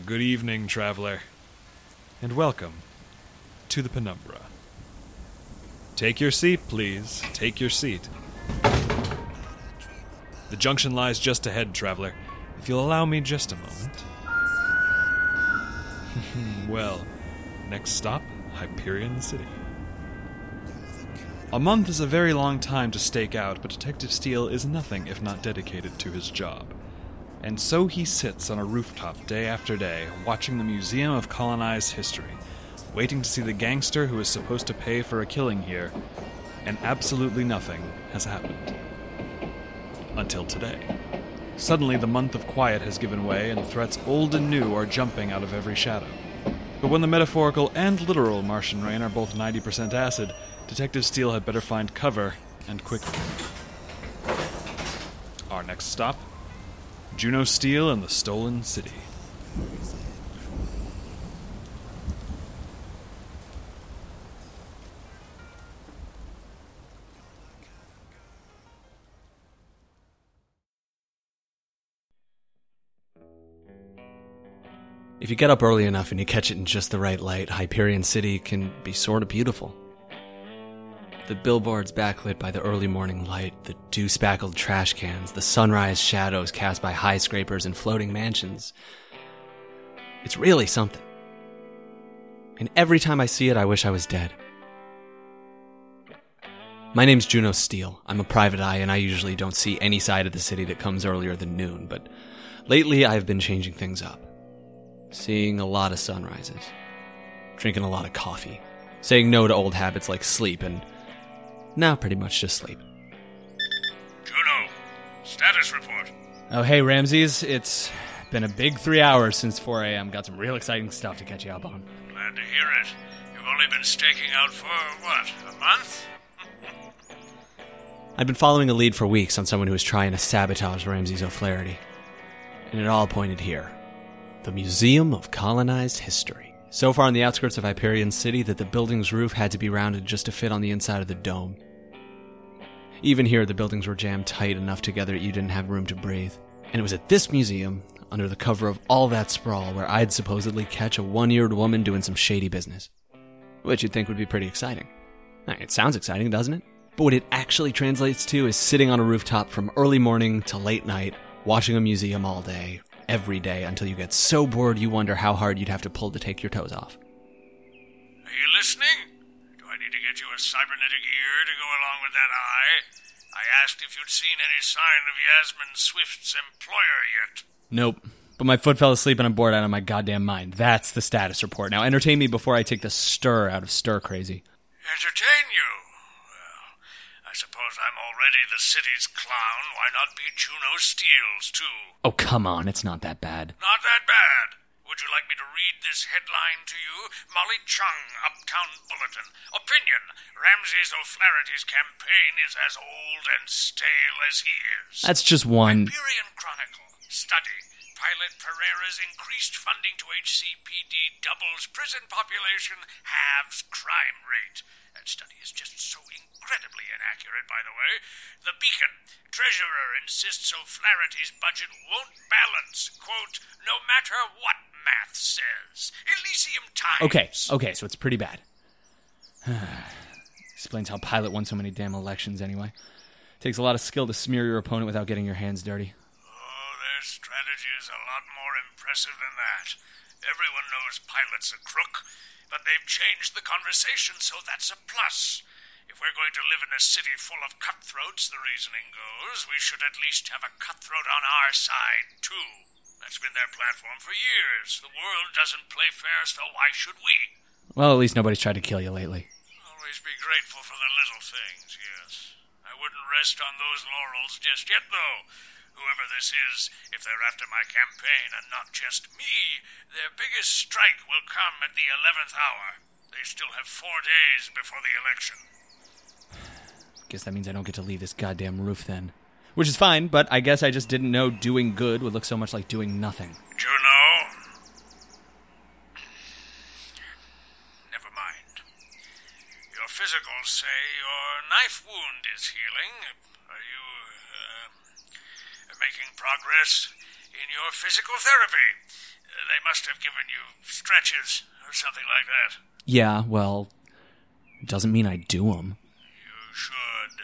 Good evening, traveler, and welcome to the Penumbra. Take your seat, please. Take your seat. The junction lies just ahead, traveler. If you'll allow me just a moment. Well, next stop, Hyperion City. A month is a very long time to stake out, but Detective Steel is nothing if not dedicated to his job. And so he sits on a rooftop day after day, watching the Museum of Colonized History, waiting to see the gangster who is supposed to pay for a killing here, and absolutely nothing has happened. Until today. Suddenly the month of quiet has given way, and threats old and new are jumping out of every shadow. But when the metaphorical and literal Martian rain are both 90% acid, Detective Steel had better find cover, and quickly. Our next stop? Juno Steel and the Stolen City. If you get up early enough and you catch it in just the right light, Hyperion City can be sort of beautiful. The billboards backlit by the early morning light, the dew-spackled trash cans, the sunrise shadows cast by high scrapers and floating mansions. It's really something. And every time I see it, I wish I was dead. My name's Juno Steel. I'm a private eye, and I usually don't see any side of the city that comes earlier than noon, but lately I've been changing things up. Seeing a lot of sunrises. Drinking a lot of coffee. Saying no to old habits like sleep and... now, pretty much just sleep. Juno, status report. Oh, hey, Ramses. It's been a big 3 hours since 4 a.m. Got some real exciting stuff to catch you up on. Glad to hear it. You've only been staking out for, what, a month? I've been following a lead for weeks on someone who was trying to sabotage Ramses O'Flaherty. And it all pointed here. The Museum of Colonized History. So far on the outskirts of Hyperion City that the building's roof had to be rounded just to fit on the inside of the dome. Even here, the buildings were jammed tight enough together that you didn't have room to breathe. And it was at this museum, under the cover of all that sprawl, where I'd supposedly catch a one-eared woman doing some shady business. Which you'd think would be pretty exciting. It sounds exciting, doesn't it? But what it actually translates to is sitting on a rooftop from early morning to late night, watching a museum all day, every day, until you get so bored you wonder how hard you'd have to pull to take your toes off. Are you listening? Do I need to get you a cybernetic ear to go along with that eye? I asked if you'd seen any sign of Yasmin Swift's employer yet. Nope. But my foot fell asleep and I'm bored out of my goddamn mind. That's the status report. Now entertain me before I take the stir out of stir crazy. Entertain you? Well, I suppose I'm already the city's clown. Why not be Juno Steele's, too? Oh, come on. It's not that bad. Not that bad. Would you like me to read this headline to you? Molly Chung, Uptown Bulletin. Opinion. Ramses O'Flaherty's campaign is as old and stale as he is. That's just one. Hyperion Chronicle. Study. Pilot Pereira's increased funding to HCPD doubles prison population, halves crime rate. That study is just so incredibly inaccurate, by the way. The Beacon. Treasurer insists O'Flaherty's budget won't balance, quote, no matter what math says. Elysium Times. Okay, so it's pretty bad. Explains how Pilot won so many damn elections, anyway. Takes a lot of skill to smear your opponent without getting your hands dirty. Oh, their strategy is a lot more impressive than that. Everyone knows Pilot's a crook. But they've changed the conversation, so that's a plus. If we're going to live in a city full of cutthroats, the reasoning goes, we should at least have a cutthroat on our side, too. That's been their platform for years. The world doesn't play fair, so why should we? Well, at least nobody's tried to kill you lately. Always be grateful for the little things, yes. I wouldn't rest on those laurels just yet, though. Whoever this is, if they're after my campaign and not just me, their biggest strike will come at the 11th hour. They still have 4 days before the election. Guess that means I don't get to leave this goddamn roof then. Which is fine, but I guess I just didn't know doing good would look so much like doing nothing. Juno? Never mind. Your physicals say your knife wound is healing. Are you... making progress in your physical therapy. They must have given you stretches or something like that. Yeah, well, doesn't mean I do them. You should.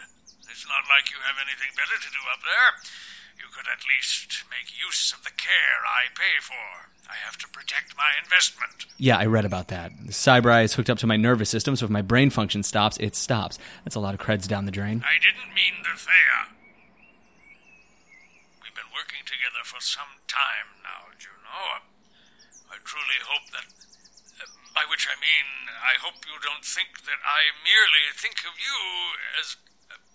It's not like you have anything better to do up there. You could at least make use of the care I pay for. I have to protect my investment. Yeah, I read about that. The cyber eye is hooked up to my nervous system, so if my brain function stops, it stops. That's a lot of creds down the drain. I didn't mean the Theia. We've been working together for some time now, Juno. I truly hope that... by which I mean, I hope you don't think that I merely think of you as...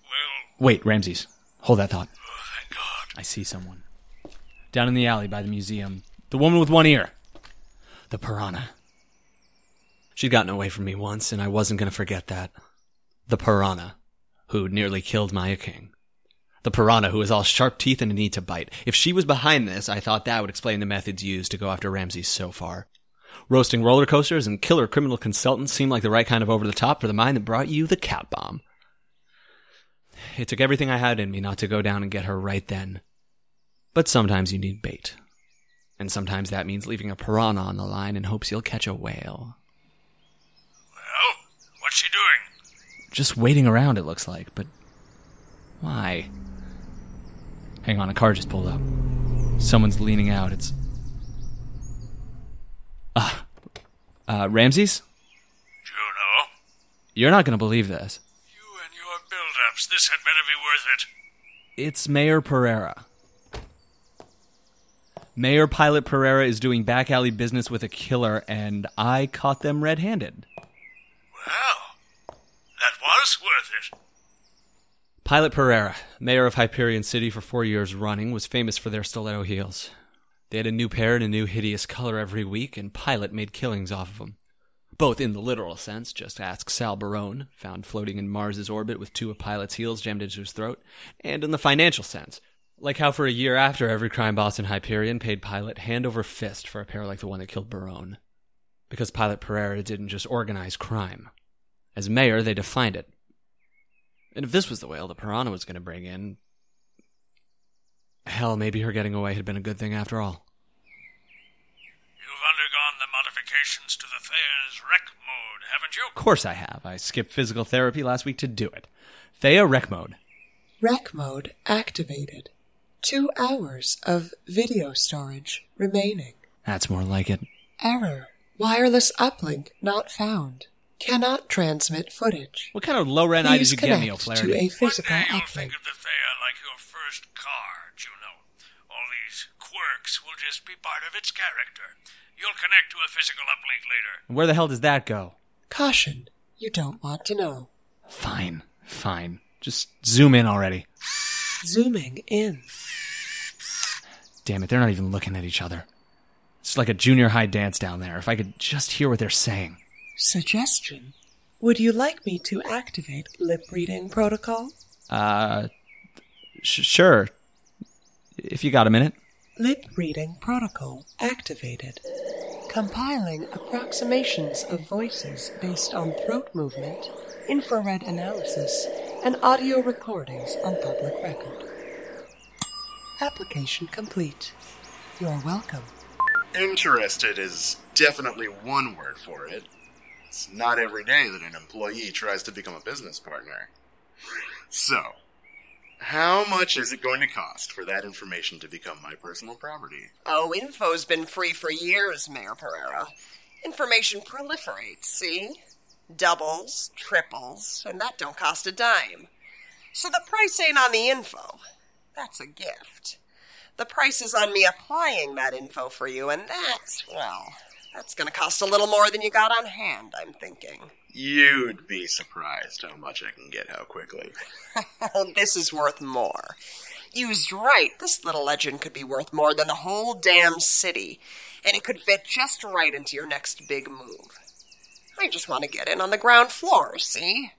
well... Wait, Ramses. Hold that thought. Oh, thank God. I see someone. Down in the alley by the museum... the woman with one ear. The piranha. She'd gotten away from me once, and I wasn't going to forget that. The piranha, who nearly killed Maya King. The piranha, who was all sharp teeth and a need to bite. If she was behind this, I thought that would explain the methods used to go after Ramses so far. Roasting roller coasters and killer criminal consultants seemed like the right kind of over-the-top for the mind that brought you the cat bomb. It took everything I had in me not to go down and get her right then. But sometimes you need bait. And sometimes that means leaving a piranha on the line in hopes you'll catch a whale. Well, what's she doing? Just waiting around, it looks like, but why? Hang on, a car just pulled up. Someone's leaning out, it's... Ramses? Juno? You're not going to believe this. You and your build-ups, this had better be worth it. It's Mayor Pereira. Mayor Pilot Pereira is doing back-alley business with a killer, and I caught them red-handed. Well, that was worth it. Pilot Pereira, mayor of Hyperion City for 4 years running, was famous for their stiletto heels. They had a new pair and a new hideous color every week, and Pilot made killings off of them. Both in the literal sense, just ask Sal Barone, found floating in Mars's orbit with two of Pilot's heels jammed into his throat, and in the financial sense. Like how for a year after, every crime boss in Hyperion paid Pilot hand over fist for a pair like the one that killed Barone. Because Pilot Pereira didn't just organize crime. As mayor, they defined it. And if this was the whale the piranha was going to bring in... hell, maybe her getting away had been a good thing after all. You've undergone the modifications to the Theia's Rec Mode, haven't you? Of course I have. I skipped physical therapy last week to do it. Theia Rec Mode. Rec Mode activated. 2 hours of video storage remaining. That's more like it. Error. Wireless uplink not found. Cannot transmit footage. What kind of low-rent idea did you get me, O'Flaherty? Please connect to a physical uplink. One day you'll think of the Theia like your first car, Juno. All these quirks will just be part of its character. You'll connect to a physical uplink later. And where the hell does that go? Caution. You don't want to know. Fine. Just zoom in already. Zooming in. Damn it, they're not even looking at each other. It's like a junior high dance down there, if I could just hear what they're saying. Suggestion. Would you like me to activate lip reading protocol? Sure. If you got a minute. Lip reading protocol activated. Compiling approximations of voices based on throat movement, infrared analysis, and audio recordings on public record. Application complete. You're welcome. Interested is definitely one word for it. It's not every day that an employee tries to become a business partner. So, how much is it going to cost for that information to become my personal property? Oh, info's been free for years, Mayor Pereira. Information proliferates, see? Doubles, triples, and that don't cost a dime. So the price ain't on the info. That's a gift. The price is on me applying that info for you, and that's going to cost a little more than you got on hand, I'm thinking. You'd be surprised how much I can get how quickly. This is worth more. Used right, this little legend could be worth more than the whole damn city, and it could fit just right into your next big move. I just want to get in on the ground floor, see?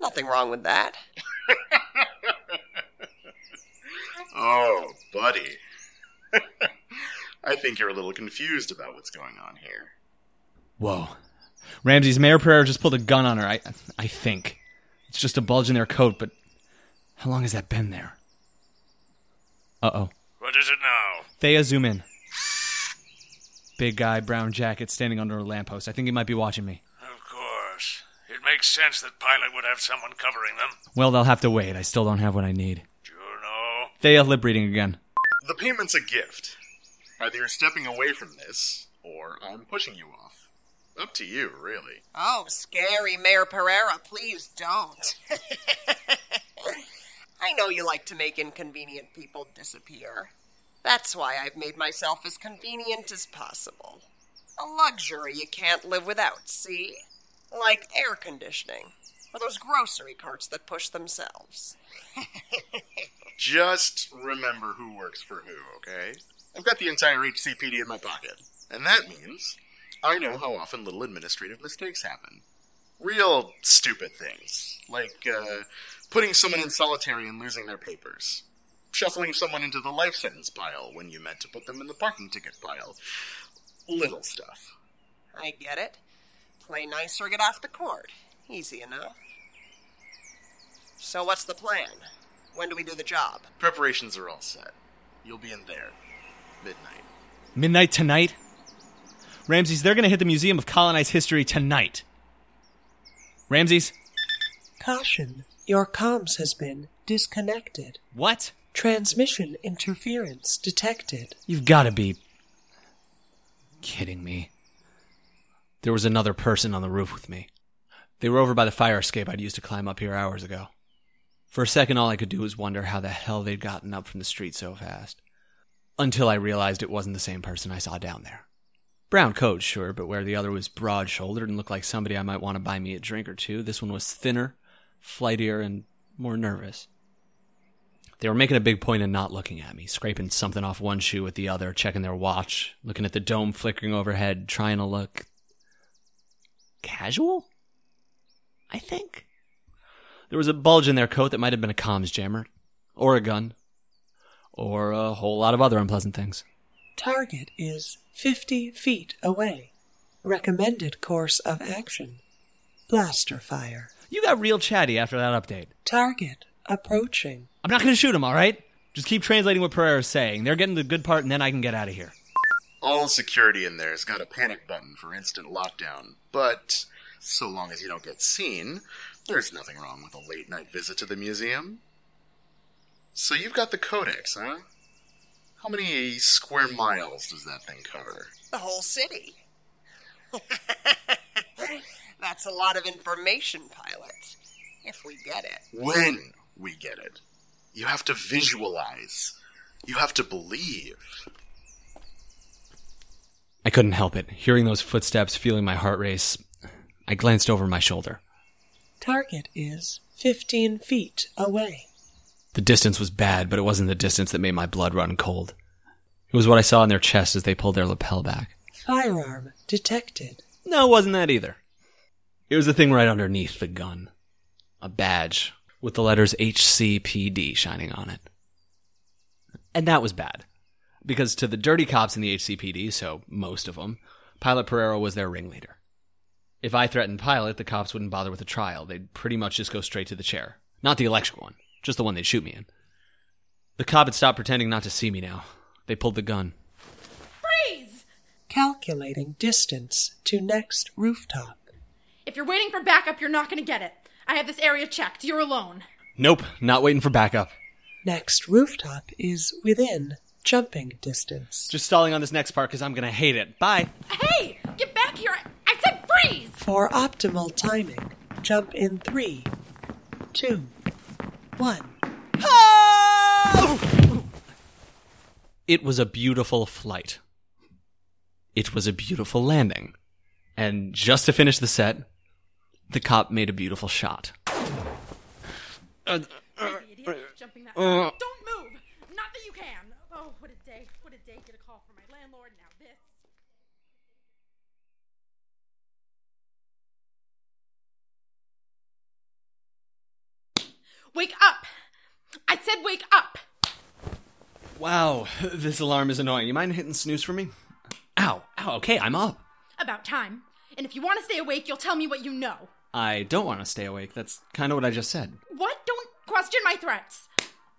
Nothing wrong with that. Oh, buddy. I think you're a little confused about what's going on here. Whoa. Ramses, Mayor Pereira just pulled a gun on her, I think. It's just a bulge in their coat, but how long has that been there? Uh-oh. What is it now? Theia, zoom in. big guy, brown jacket, standing under a lamppost. I think he might be watching me. Of course. It makes sense that Pilot would have someone covering them. Well, they'll have to wait. I still don't have what I need. Juno. Theia, lip reading again. The payment's a gift. Either you're stepping away from this, or I'm pushing you off. Up to you, really. Oh, scary Mayor Pereira, please don't. I know you like to make inconvenient people disappear. That's why I've made myself as convenient as possible. A luxury you can't live without, see? Like air conditioning, or those grocery carts that push themselves. Just remember who works for who, okay? I've got the entire HCPD in my pocket, and that means I know how often little administrative mistakes happen. Real stupid things, like putting someone in solitary and losing their papers. Shuffling someone into the life sentence pile when you meant to put them in the parking ticket pile. Little stuff. I get it. Play nice or get off the court. Easy enough. So what's the plan? When do we do the job? Preparations are all set. You'll be in there. Midnight. Midnight tonight? Ramses, they're going to hit the Museum of Colonized History tonight. Ramses? Caution. Your comms has been disconnected. What? Transmission interference detected. You've got to be kidding me. There was another person on the roof with me. They were over by the fire escape I'd used to climb up here hours ago. For a second, all I could do was wonder how the hell they'd gotten up from the street so fast. Until I realized it wasn't the same person I saw down there. Brown coat, sure, but where the other was broad-shouldered and looked like somebody I might want to buy me a drink or two, this one was thinner, flightier, and more nervous. They were making a big point of not looking at me, scraping something off one shoe with the other, checking their watch, looking at the dome flickering overhead, trying to look casual, I think. There was a bulge in their coat that might have been a comms jammer, or a gun, or a whole lot of other unpleasant things. Target is 50 feet away. Recommended course of action. Blaster fire. You got real chatty after that update. Target approaching. I'm not going to shoot him, all right? Just keep translating what Pereira's saying. They're getting the good part, and then I can get out of here. All security in there's got a panic button for instant lockdown, but so long as you don't get seen, there's nothing wrong with a late-night visit to the museum. So you've got the codex, huh? How many square miles does that thing cover? The whole city. That's a lot of information, Pilot. If we get it. When we get it. You have to visualize. You have to believe. I couldn't help it. Hearing those footsteps, feeling my heart race, I glanced over my shoulder. Target is 15 feet away. The distance was bad, but it wasn't the distance that made my blood run cold. It was what I saw in their chest as they pulled their lapel back. Firearm detected. No, it wasn't that either. It was the thing right underneath the gun. A badge with the letters HCPD shining on it. And that was bad. Because to the dirty cops in the HCPD, so most of them, Pilot Pereira was their ringleader. If I threatened Pilot, the cops wouldn't bother with a trial. They'd pretty much just go straight to the chair. Not the election one, just the one they'd shoot me in. The cop had stopped pretending not to see me now. They pulled the gun. Freeze! Calculating distance to next rooftop. If you're waiting for backup, you're not going to get it. I have this area checked. You're alone. Nope, not waiting for backup. Next rooftop is within jumping distance. Just stalling on this next part because I'm going to hate it. Bye. Hey, get back here. I said freeze! For optimal timing, jump in 3, 2, 1. Oh! It was a beautiful flight. It was a beautiful landing. And just to finish the set, the cop made a beautiful shot. Jumping that far. Don't move! Not that you can! Oh, what a day. What a day. Get a call from my landlord. Now this. Wake up! I said wake up! Wow, this alarm is annoying. You mind hitting snooze for me? Ow, okay, I'm up. About time. And if you want to stay awake, you'll tell me what you know. I don't want to stay awake. That's kind of what I just said. What? Don't question my threats.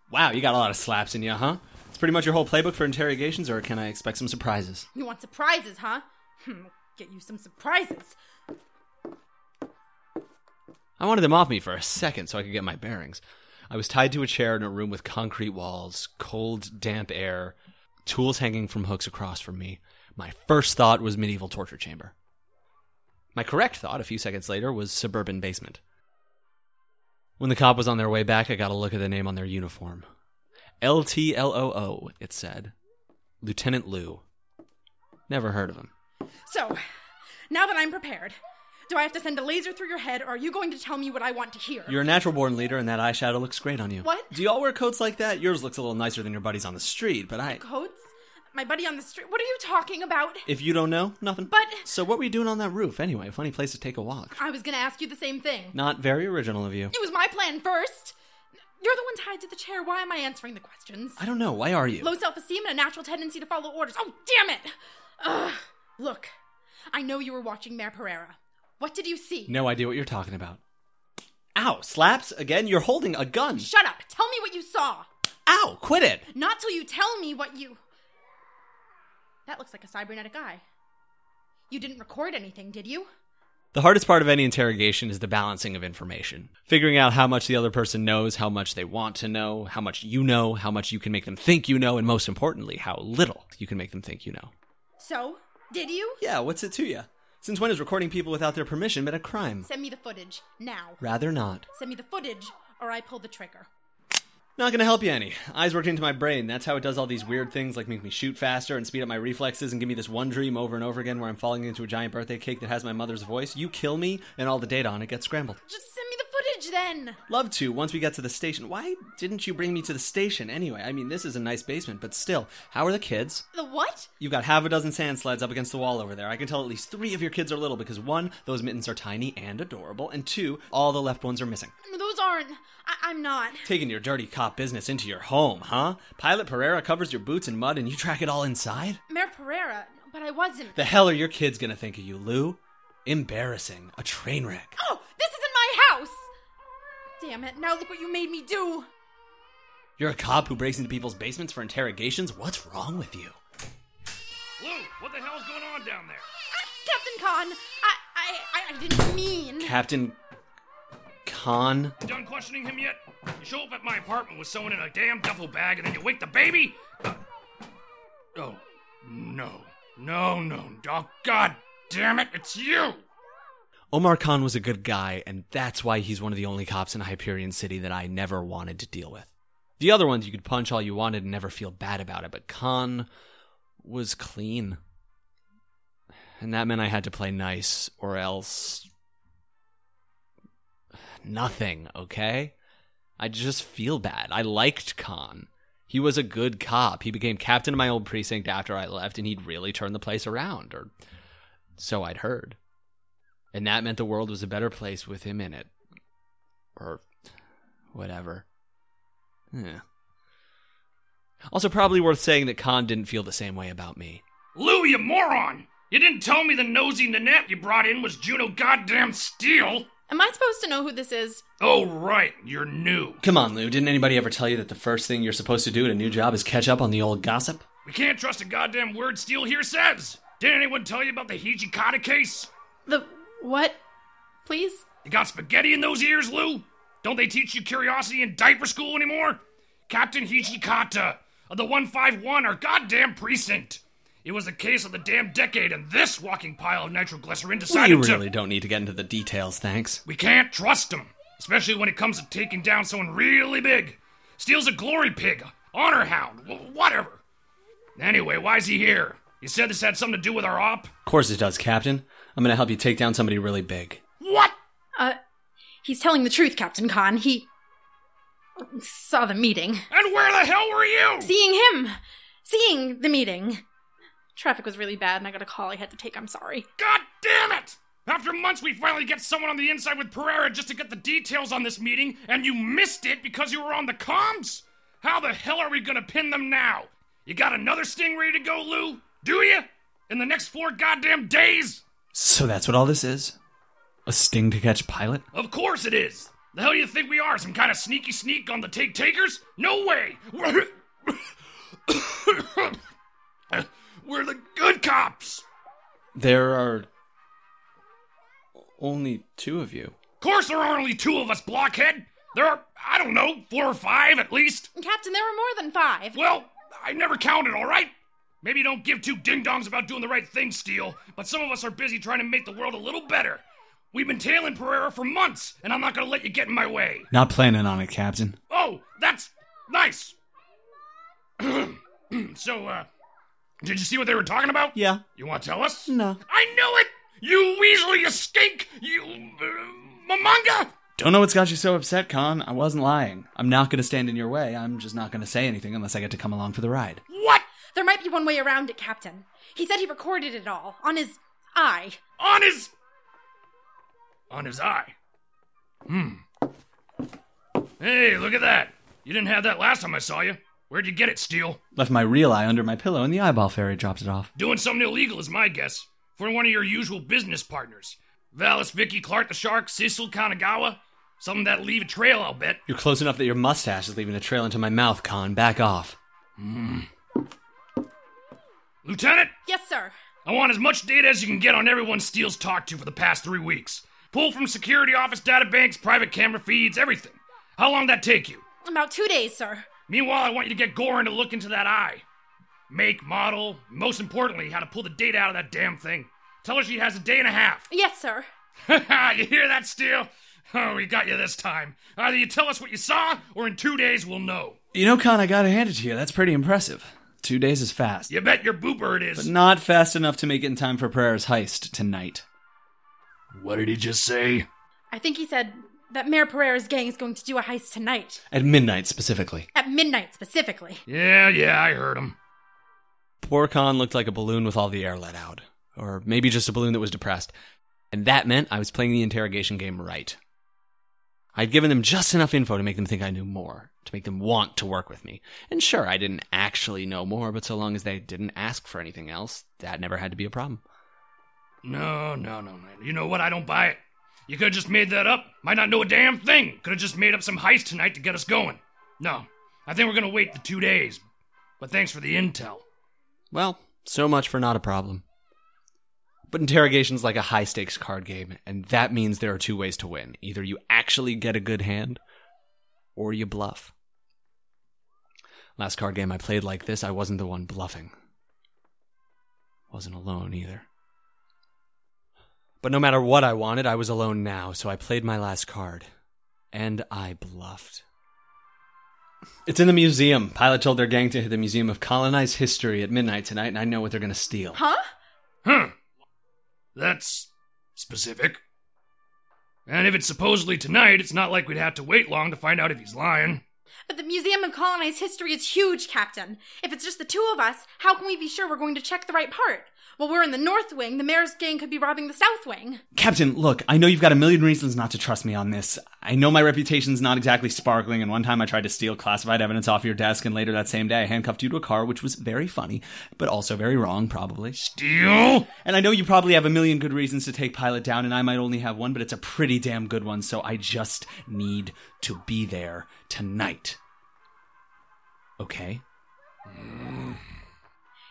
Wow, you got a lot of slaps in you, huh? pretty much your whole playbook for interrogations, or can I expect some surprises? You want surprises, huh? Get you some surprises. I wanted them off me for a second so I could get my bearings. I was tied to a chair in a room with concrete walls, cold, damp air, tools hanging from hooks across from me. My first thought was medieval torture chamber. My correct thought, a few seconds later, was suburban basement. When the cop was on their way back, I got a look at the name on their uniform. LTLOO, it said. Lieutenant Lou. Never heard of him. So, now that I'm prepared, do I have to send a laser through your head, or are you going to tell me what I want to hear? You're a natural-born leader, and that eyeshadow looks great on you. What? Do y'all wear coats like that? Yours looks a little nicer than your buddies on the street, but I... Coats? My buddy on the street? What are you talking about? If you don't know, nothing. But... So what were you doing on that roof, anyway? A funny place to take a walk. I was going to ask you the same thing. Not very original of you. It was my plan first. You're the one tied to the chair. Why am I answering the questions? I don't know. Why are you? Low self-esteem and a natural tendency to follow orders. Oh, damn it! Ugh. Look, I know you were watching Mayor Pereira. What did you see? No idea what you're talking about. Ow, slaps? Again, you're holding a gun. Shut up. Tell me what you saw. Ow, quit it. Not till you tell me what you... That looks like a cybernetic eye. You didn't record anything, did you? The hardest part of any interrogation is the balancing of information. Figuring out how much the other person knows, how much they want to know, how much you can make them think you know, and most importantly, how little you can make them think you know. So, did you? Yeah, what's it to you? Since when has recording people without their permission been a crime? Send me the footage, now. Rather not. Send me the footage, or I pull the trigger. Not gonna help you any. Eyes worked into my brain. That's how it does all these weird things like make me shoot faster and speed up my reflexes and give me this one dream over and over again where I'm falling into a giant birthday cake that has my mother's voice. You kill me, and all the data on it gets scrambled. Just send me the footage, then! Love to, once we get to the station. Why didn't you bring me to the station anyway? I mean, this is a nice basement, but still. How are the kids? The what? You've got half a dozen sand sleds up against the wall over there. I can tell at least 3 of your kids are little because 1, those mittens are tiny and adorable, and 2, all the left ones are missing. Those aren't... I'm not. Taking your dirty cop business into your home, huh? Pilot Pereira covers your boots in mud and you track it all inside? Mayor Pereira, but I wasn't. The hell are your kids gonna think of you, Lou? Embarrassing. A train wreck. Oh, this isn't my house! Damn it, now look what you made me do! You're a cop who breaks into people's basements for interrogations? What's wrong with you? Lou, what the hell's going on down there? Captain Khan, I didn't mean... Captain... Khan? You done questioning him yet? You show up at my apartment with someone in a damn duffel bag and then you wake the baby? Oh, no, dog. God damn it, it's you! Omar Khan was a good guy, and that's why he's one of the only cops in Hyperion City that I never wanted to deal with. The other ones you could punch all you wanted and never feel bad about it, but Khan was clean. And that meant I had to play nice, or else... nothing, okay? I just feel bad. I liked Khan. He was a good cop. He became captain of my old precinct after I left, and he'd really turned the place around, or so I'd heard. And that meant the world was a better place with him in it. Or whatever. Yeah. Also probably worth saying that Khan didn't feel the same way about me. Lou, you moron! You didn't tell me the nosy nanette you brought in was Juno goddamn Steel! Am I supposed to know who this is? Oh, right. You're new. Come on, Lou. Didn't anybody ever tell you that the first thing you're supposed to do at a new job is catch up on the old gossip? We can't trust a goddamn word Steel here says. Didn't anyone tell you about the Hijikata case? The what? Please? You got spaghetti in those ears, Lou? Don't they teach you curiosity in diaper school anymore? Captain Hijikata of the 151, our goddamn precinct. It was the case of the damn decade, and this walking pile of nitroglycerin decided to... We really don't need to get into the details, thanks. We can't trust him, especially when it comes to taking down someone really big. Steel's a glory pig, honor hound, whatever. Anyway, why is he here? You said this had something to do with our op? Of course it does, Captain. I'm gonna help you take down somebody really big. What? He's telling the truth, Captain Khan. He... saw the meeting. And where the hell were you? Seeing him. Seeing the meeting. Traffic was really bad, and I got a call I had to take. I'm sorry. God damn it! After months, we finally get someone on the inside with Pereira just to get the details on this meeting, and you missed it because you were on the comms? How the hell are we gonna pin them now? You got another sting ready to go, Lou? Do you? In the next 4 goddamn days? So that's what all this is? A sting to catch Pilot? Of course it is! The hell you think we are, some kind of sneaky sneak on the take-takers? No way! We're the good cops! There are only two of you. Of course there are only two of us, blockhead! There are, I don't know, 4 or 5 at least. Captain, there were more than 5. Well, I never counted, all right? Maybe don't give two ding-dongs about doing the right thing, Steel, but some of us are busy trying to make the world a little better. We've been tailing Pereira for months, and I'm not going to let you get in my way. Not planning on it, Captain. Oh, that's nice. So, did you see what they were talking about? Yeah. You want to tell us? No. I knew it! You weasel, you skink, you mamanga! Don't know what's got you so upset, Khan. I wasn't lying. I'm not going to stand in your way. I'm just not going to say anything unless I get to come along for the ride. What? There might be one way around it, Captain. He said he recorded it all. On his eye. On his eye. Hey, look at that. You didn't have that last time I saw you. Where'd you get it, Steel? Left my real eye under my pillow and the eyeball fairy dropped it off. Doing something illegal is my guess. For one of your usual business partners. Valis, Vicky, Clark the Shark, Cecil, Kanagawa. Something that'll leave a trail, I'll bet. You're close enough that your mustache is leaving a trail into my mouth, Khan. Back off. Lieutenant? Yes, sir. I want as much data as you can get on everyone Steele's talked to for the past 3 weeks. Pull from security office data banks, private camera feeds, everything. How long did that take you? About 2 days, sir. Meanwhile, I want you to get Gorin to look into that eye. Make, model, most importantly, how to pull the data out of that damn thing. Tell her she has a day and a half. Yes, sir. You hear that, Steele? Oh, we got you this time. Either you tell us what you saw, or in 2 days we'll know. You know, Khan, I gotta hand it to you. That's pretty impressive. 2 days is fast. You bet your booper it is. But not fast enough to make it in time for Pereira's heist tonight. What did he just say? I think he said that Mayor Pereira's gang is going to do a heist tonight. At midnight, specifically. Yeah, I heard him. Poor Khan looked like a balloon with all the air let out. Or maybe just a balloon that was depressed. And that meant I was playing the interrogation game right. I'd given them just enough info to make them think I knew more, to make them want to work with me. And sure, I didn't actually know more, but so long as they didn't ask for anything else, that never had to be a problem. No. You know what? I don't buy it. You could have just made that up. Might not know a damn thing. Could have just made up some heist tonight to get us going. No, I think we're going to wait the 2 days. But thanks for the intel. Well, so much for not a problem. But interrogation's like a high-stakes card game, and that means there are 2 ways to win. Either you actually get a good hand, or you bluff. Last card game I played like this, I wasn't the one bluffing. Wasn't alone either. But no matter what I wanted, I was alone now, so I played my last card. And I bluffed. It's in the museum. Pilot told their gang to hit the Museum of Colonized History at midnight tonight, and I know what they're going to steal. Huh? That's specific. And if it's supposedly tonight, it's not like we'd have to wait long to find out if he's lying. But the Museum of Colonized History is huge, Captain. If it's just the 2 of us, how can we be sure we're going to check the right part? While we're in the North Wing, the Mayor's gang could be robbing the South Wing. Captain, look, I know you've got a million reasons not to trust me on this. I know my reputation's not exactly sparkling, and one time I tried to steal classified evidence off your desk, and later that same day I handcuffed you to a car, which was very funny, but also very wrong, probably. Steal? And I know you probably have a million good reasons to take Pilot down, and I might only have one, but it's a pretty damn good one, so I just need to be there tonight. Okay?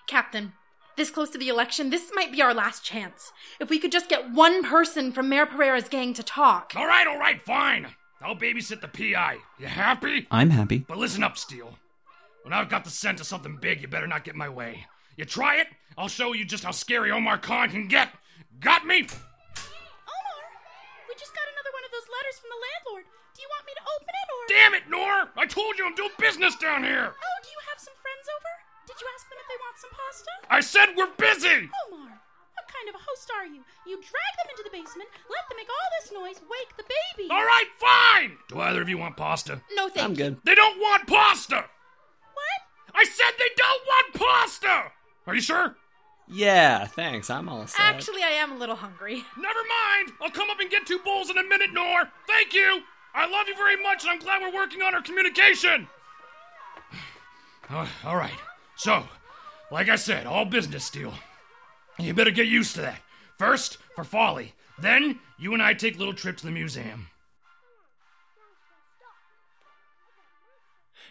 Captain, this close to the election, this might be our last chance. If we could just get one person from Mayor Pereira's gang to talk. All right, fine. I'll babysit the P.I. You happy? I'm happy. But listen up, Steele. When I've got the scent of something big, you better not get in my way. You try it, I'll show you just how scary Omar Khan can get. Got me? Omar, we just got another one of those letters from the landlord. Do you want me to open it, or... Damn it, Noor! I told you I'm doing business down here! Oh, do you have some friends over? Did you ask them if they want some pasta? I said we're busy! Omar, what kind of a host are you? You drag them into the basement, let them make all this noise, wake the baby! All right, fine! Do either of you want pasta? No, thank you. I'm good. They don't want pasta! What? I said they don't want pasta! Are you sure? Yeah, thanks. I'm all set. Actually, I am a little hungry. Never mind! I'll come up and get 2 bowls in a minute, Noor! Thank you! I love you very much, and I'm glad we're working on our communication! All right. So, like I said, all business, Steel. You better get used to that. First, for Folly. Then, you and I take little trips to the museum.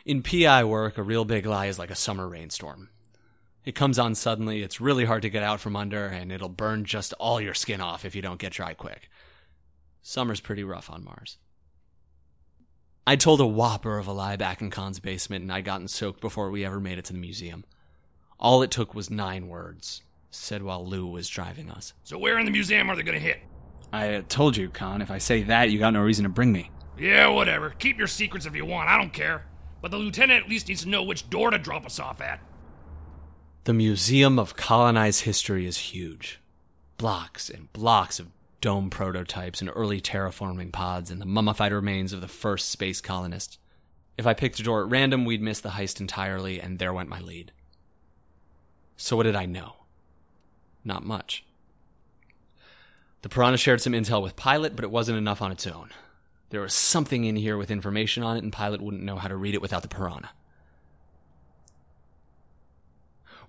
In PI work, a real big lie is like a summer rainstorm. It comes on suddenly, it's really hard to get out from under, and it'll burn just all your skin off if you don't get dry quick. Summer's pretty rough on Mars. I told a whopper of a lie back in Khan's basement, and I'd gotten soaked before we ever made it to the museum. All it took was 9 words, said while Lou was driving us. So where in the museum are they gonna hit? I told you, Khan, if I say that, you got no reason to bring me. Yeah, whatever. Keep your secrets if you want, I don't care. But the lieutenant at least needs to know which door to drop us off at. The Museum of Colonized History is huge. Blocks and blocks of dome prototypes and early terraforming pods and the mummified remains of the first space colonists. If I picked a door at random, we'd miss the heist entirely, and there went my lead. So what did I know? Not much. The Piranha shared some intel with Pilot, but it wasn't enough on its own. There was something in here with information on it, and Pilot wouldn't know how to read it without the Piranha.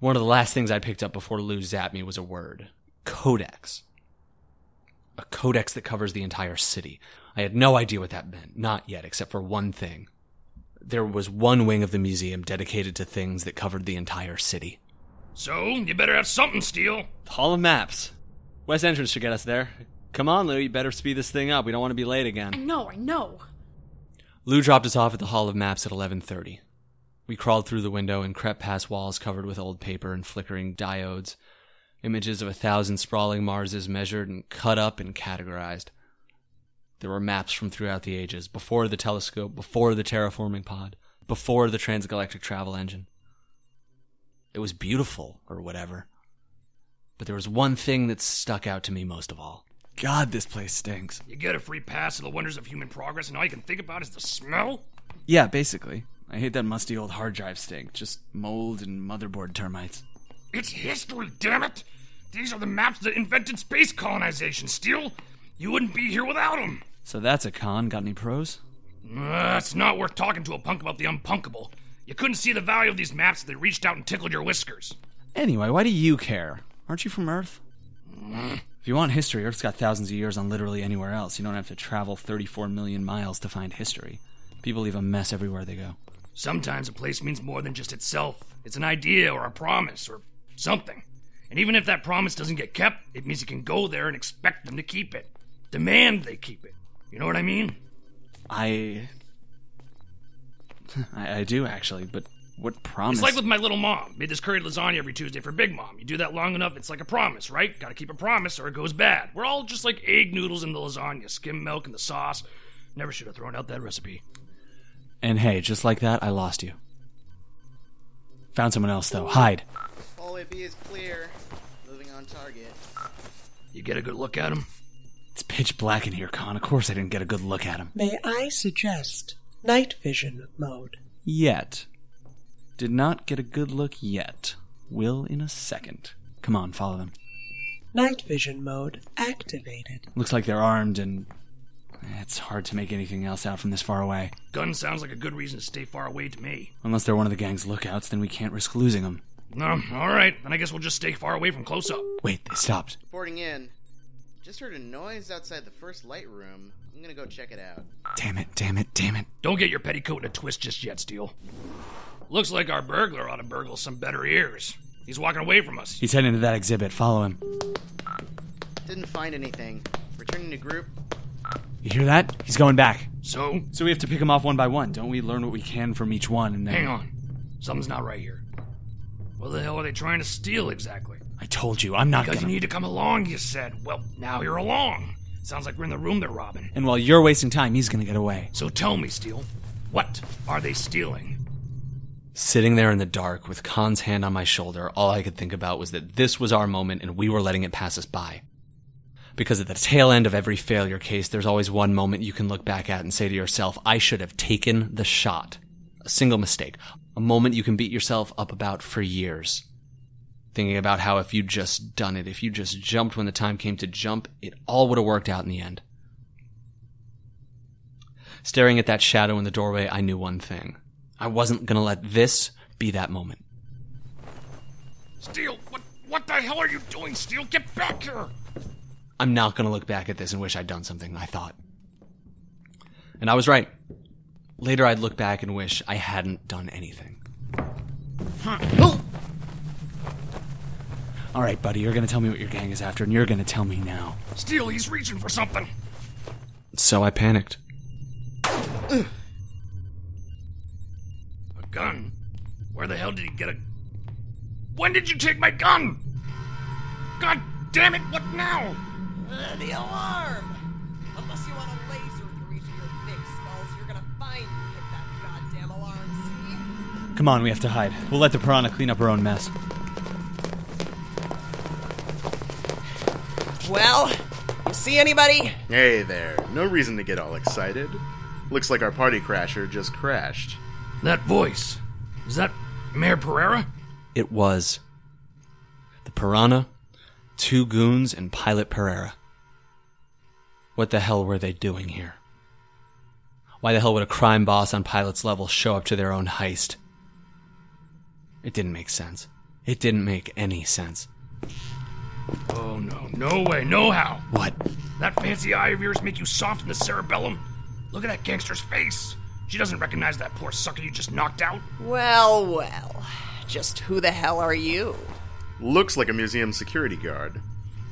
One of the last things I picked up before Lou zapped me was a word. Codex. A codex that covers the entire city. I had no idea what that meant. Not yet, except for one thing. There was one wing of the museum dedicated to things that covered the entire city. So, you better have something, Steel. Hall of Maps. West entrance should get us there. Come on, Lou, you better speed this thing up. We don't want to be late again. I know. Lou dropped us off at the Hall of Maps at 11:30. We crawled through the window and crept past walls covered with old paper and flickering diodes, images of 1,000 sprawling Marses measured and cut up and categorized. There were maps from throughout the ages, before the telescope, before the terraforming pod, before the transgalactic travel engine. It was beautiful, or whatever. But there was one thing that stuck out to me most of all. God, this place stinks. You get a free pass to the wonders of human progress, and all you can think about is the smell? Yeah, basically. I hate that musty old hard drive stink. Just mold and motherboard termites. It's history, damn it! These are the maps that invented space colonization, Steel. You wouldn't be here without them. So that's a con. Got any pros? It's not worth talking to a punk about the unpunkable. You couldn't see the value of these maps if they reached out and tickled your whiskers. Anyway, why do you care? Aren't you from Earth? If you want history, Earth's got thousands of years on literally anywhere else. You don't have to travel 34 million miles to find history. People leave a mess everywhere they go. Sometimes a place means more than just itself. It's an idea or a promise or something. And even if that promise doesn't get kept, it means you can go there and expect them to keep it. Demand they keep it. You know what I mean? I do, actually, but what promise? It's like with my little mom. Made this curry lasagna every Tuesday for Big Mom. You do that long enough, it's like a promise, right? Gotta keep a promise or it goes bad. We're all just like egg noodles in the lasagna, skim milk in the sauce. Never should have thrown out that recipe. And hey, just like that, I lost you. Found someone else, though. Hide. Hallway B is clear. Moving on target. You get a good look at him? It's pitch black in here, Khan. Of course I didn't get a good look at him. May I suggest night vision mode? Yet. Did not get a good look yet. Will in a second. Come on, follow them. Night vision mode activated. Looks like they're armed and... It's hard to make anything else out from this far away. Gun sounds like a good reason to stay far away to me. Unless they're one of the gang's lookouts, then we can't risk losing them. No, alright. Then I guess we'll just stay far away from close-up. Wait, they stopped. Reporting in. Just heard a noise outside the first light room. I'm gonna go check it out. Damn it. Don't get your petticoat in a twist just yet, Steel. Looks like our burglar ought to burgle some better ears. He's walking away from us. He's heading to that exhibit. Follow him. Didn't find anything. Returning to group. You hear that? He's going back. So we have to pick him off one by one. Don't we learn what we can from each one and then... Hang on. Something's not right here. What the hell are they trying to steal exactly? I told you, I'm not gonna... Because you need to come along, you said. Well, now you're along. Sounds like we're in the room they're robbing. And while you're wasting time, he's gonna get away. So tell me, Steel, what are they stealing? Sitting there in the dark with Khan's hand on my shoulder, all I could think about was that this was our moment and we were letting it pass us by. Because at the tail end of every failure case, there's always one moment you can look back at and say to yourself, I should have taken the shot. A single mistake. A moment you can beat yourself up about for years. Thinking about how if you'd just done it, if you just jumped when the time came to jump, it all would have worked out in the end. Staring at that shadow in the doorway, I knew one thing. I wasn't going to let this be that moment. Steel, what the hell are you doing, Steel? Get back here! I'm not going to look back at this and wish I'd done something, I thought. And I was right. Later, I'd look back and wish I hadn't done anything. Oh! All right, buddy, you're going to tell me what your gang is after, and you're going to tell me now. Steel, he's reaching for something. So I panicked. A gun? Where the hell did he get a... When did you take my gun? God damn it, what now? The alarm! Unless you want a laser to reach your thick skulls, you're going to find me at that goddamn alarm, see? Come on, we have to hide. We'll let the piranha clean up her own mess. Well, you see anybody? Hey there, no reason to get all excited. Looks like our party crasher just crashed. That voice, is that Mayor Pereira? It was. The piranha, two goons, and Pilot Pereira. What the hell were they doing here? Why the hell would a crime boss on Pilot's level show up to their own heist? It didn't make sense. It didn't make any sense. Oh, no. No way. No how. What? That fancy eye of yours make you soft in the cerebellum. Look at that gangster's face. She doesn't recognize that poor sucker you just knocked out. Well, well. Just who the hell are you? Looks like a museum security guard.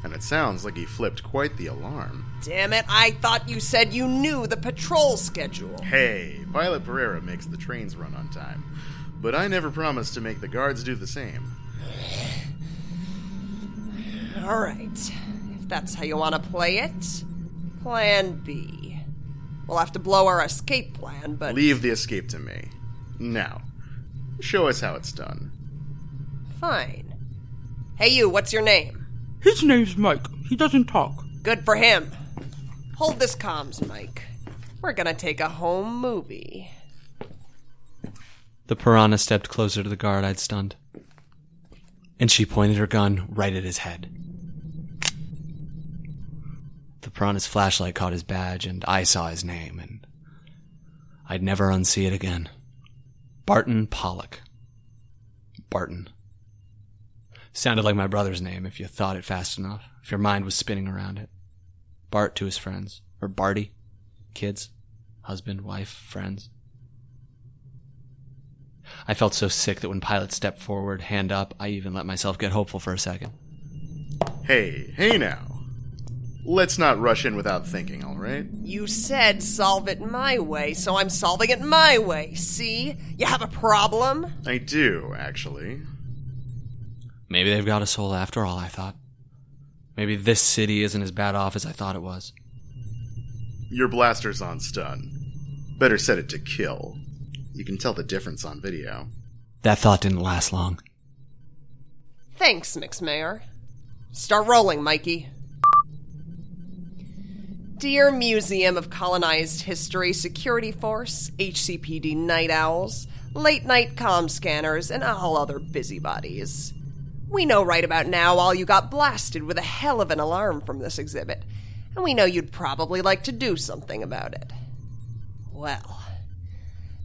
And it sounds like he flipped quite the alarm. Damn it, I thought you said you knew the patrol schedule. Hey, Pilot Pereira makes the trains run on time. But I never promised to make the guards do the same. All right, if that's how you want to play it, plan B. We'll have to blow our escape plan, but... Leave the escape to me. Now, show us how it's done. Fine. Hey you, what's your name? His name's Mike. He doesn't talk. Good for him. Hold this comms, Mike. We're gonna take a home movie. The piranha stepped closer to the guard I'd stunned. And she pointed her gun right at his head. The piranha's flashlight caught his badge, and I saw his name, and I'd never unsee it again. Barton Pollock. Barton. Sounded like my brother's name if you thought it fast enough, if your mind was spinning around it. Bart to his friends, or Barty. Kids, husband, wife, friends. I felt so sick that when Pilot stepped forward, hand up, I even let myself get hopeful for a second. Hey now. Let's not rush in without thinking, all right? You said solve it my way, so I'm solving it my way, see? You have a problem? I do, actually. Maybe they've got a soul after all, I thought. Maybe this city isn't as bad off as I thought it was. Your blaster's on stun. Better set it to kill. You can tell the difference on video. That thought didn't last long. Thanks, McMayor. Start rolling, Mikey. Dear Museum of Colonized History Security Force, HCPD Night Owls, Late Night Comm Scanners, and all other busybodies. We know right about now all you got blasted with a hell of an alarm from this exhibit, and we know you'd probably like to do something about it. Well...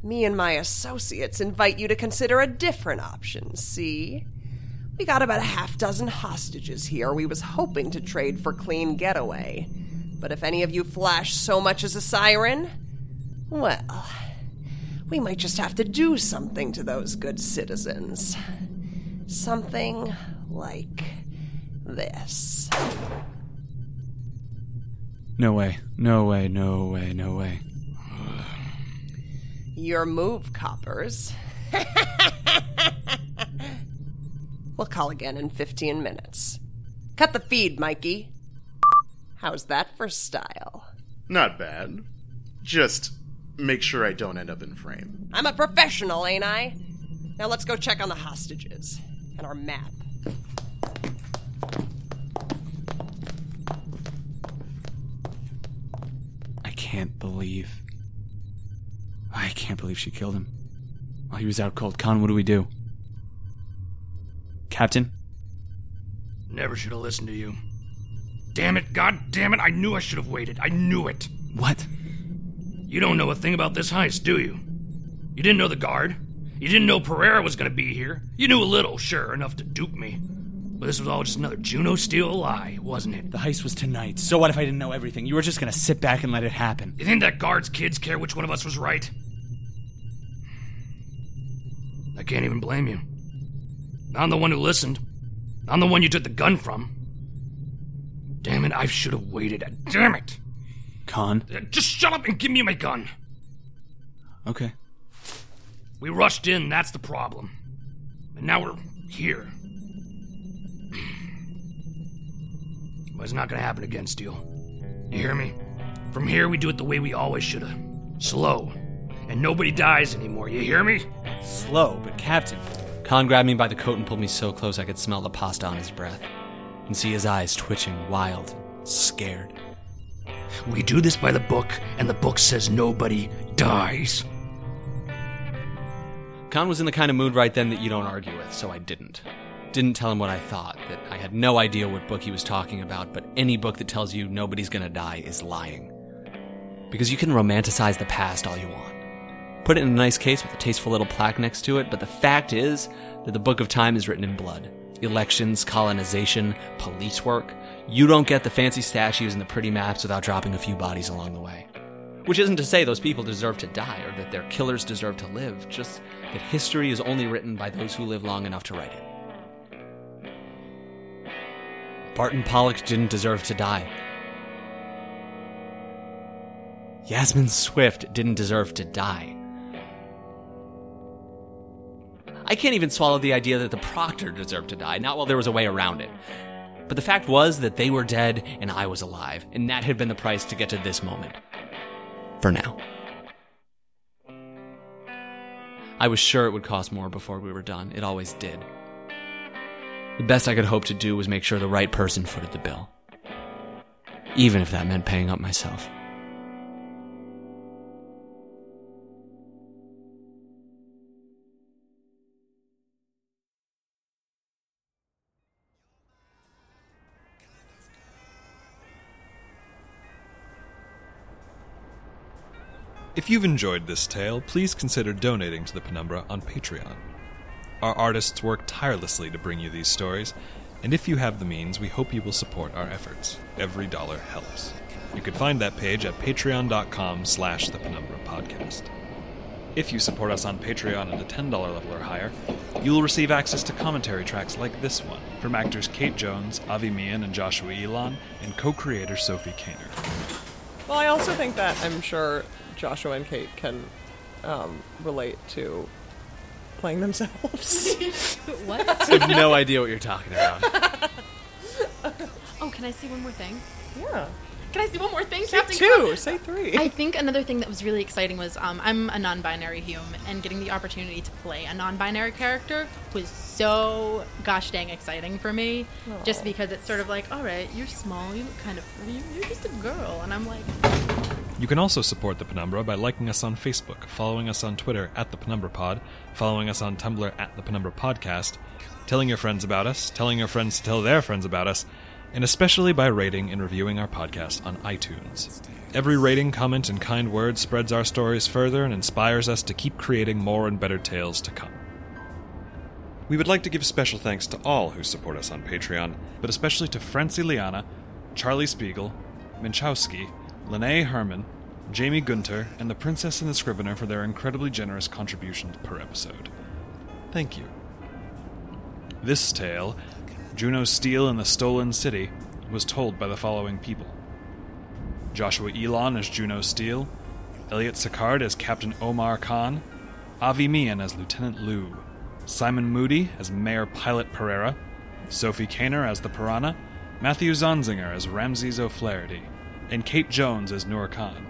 me and my associates invite you to consider a different option, see? We got about a half dozen hostages here we was hoping to trade for clean getaway. But if any of you flash so much as a siren, well, we might just have to do something to those good citizens. Something like this. No way. No way, no way, no way. Your move, coppers. We'll call again in 15 minutes. Cut the feed, Mikey. How's that for style? Not bad. Just make sure I don't end up in frame. I'm a professional, ain't I? Now let's go check on the hostages and our map. I can't believe she killed him. While he was out cold. Khan, what do we do? Captain? Never should have listened to you. Damn it, god damn it, I knew I should have waited. I knew it. What? You don't know a thing about this heist, do you? You didn't know the guard. You didn't know Pereira was going to be here. You knew a little, sure, enough to dupe me. But this was all just another Juno Steel lie, wasn't it? The heist was tonight, so what if I didn't know everything? You were just going to sit back and let it happen. You think that guard's kids care which one of us was right? I can't even blame you. I'm the one who listened. I'm the one you took the gun from. Damn it, I should have waited. Damn it! Khan? Just shut up and give me my gun. Okay. We rushed in, that's the problem. And now we're here. But it's not gonna happen again, Steel. You hear me? From here, we do it the way we always should've. Slow. And nobody dies anymore, you hear me? Slow, but Captain... Khan grabbed me by the coat and pulled me so close I could smell the pasta on his breath and see his eyes twitching, wild, scared. We do this by the book, and the book says nobody dies. Khan was in the kind of mood right then that you don't argue with, so I didn't. Didn't tell him what I thought, that I had no idea what book he was talking about, but any book that tells you nobody's gonna die is lying. Because you can romanticize the past all you want. Put it in a nice case with a tasteful little plaque next to it, but the fact is that the Book of Time is written in blood. Elections, colonization, police work. You don't get the fancy statues and the pretty maps without dropping a few bodies along the way. Which isn't to say those people deserve to die or that their killers deserve to live, just that history is only written by those who live long enough to write it. Barton Pollock didn't deserve to die. Yasmin Swift didn't deserve to die. I can't even swallow the idea that the Proctor deserved to die, not while there was a way around it. But the fact was that they were dead and I was alive, and that had been the price to get to this moment. For now. I was sure it would cost more before we were done. It always did. The best I could hope to do was make sure the right person footed the bill. Even if that meant paying up myself. If you've enjoyed this tale, please consider donating to The Penumbra on Patreon. Our artists work tirelessly to bring you these stories, and if you have the means, we hope you will support our efforts. Every dollar helps. You can find that page at patreon.com/The Penumbra Podcast. If you support us on Patreon at a $10 level or higher, you will receive access to commentary tracks like this one from actors Kate Jones, Avi Meehan, and Joshua Elon, and co-creator Sophie Kainer. Well, I also think that I'm sure Joshua and Kate can relate to playing themselves. What? I have no idea what you're talking about. Oh, can I say one more thing? Yeah. Can I say one more thing, Captain? Say two. Say three. I think another thing that was really exciting was I'm a non-binary human, and getting the opportunity to play a non-binary character was so gosh dang exciting for me. Aww. Just because it's sort of like, all right, you're small, you look kind of, you're just a girl, and I'm like... You can also support The Penumbra by liking us on Facebook, following us on Twitter at The Penumbra Pod, following us on Tumblr at The Penumbra Podcast, telling your friends about us, telling your friends to tell their friends about us, and especially by rating and reviewing our podcast on iTunes. Every rating, comment, and kind word spreads our stories further and inspires us to keep creating more and better tales to come. We would like to give special thanks to all who support us on Patreon, but especially to Francie Liana, Charlie Spiegel, Minchowski, Lene Herman, Jamie Gunter, and The Princess and the Scrivener for their incredibly generous contributions per episode. Thank you. This tale, Juno Steel and the Stolen City, was told by the following people. Joshua Elon as Juno Steel, Elliot Sicard as Captain Omar Khan, Avi Meehan as Lieutenant Lou, Simon Moody as Mayor Pilot Pereira, Sophie Kainer as the Piranha, Matthew Zonzinger as Ramses O'Flaherty, and Kate Jones as Noor Khan.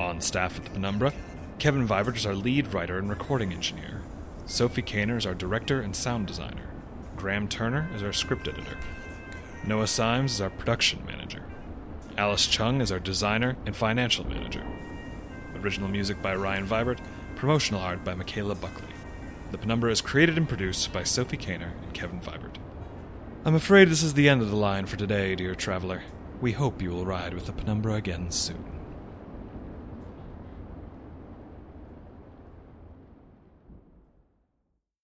On staff at The Penumbra, Kevin Vibert is our lead writer and recording engineer. Sophie Kainer is our director and sound designer. Graham Turner is our script editor. Noah Symes is our production manager. Alice Chung is our designer and financial manager. Original music by Ryan Vibert, promotional art by Michaela Buckley. The Penumbra is created and produced by Sophie Kainer and Kevin Vibert. I'm afraid this is the end of the line for today, dear traveler. We hope you will ride with The Penumbra again soon.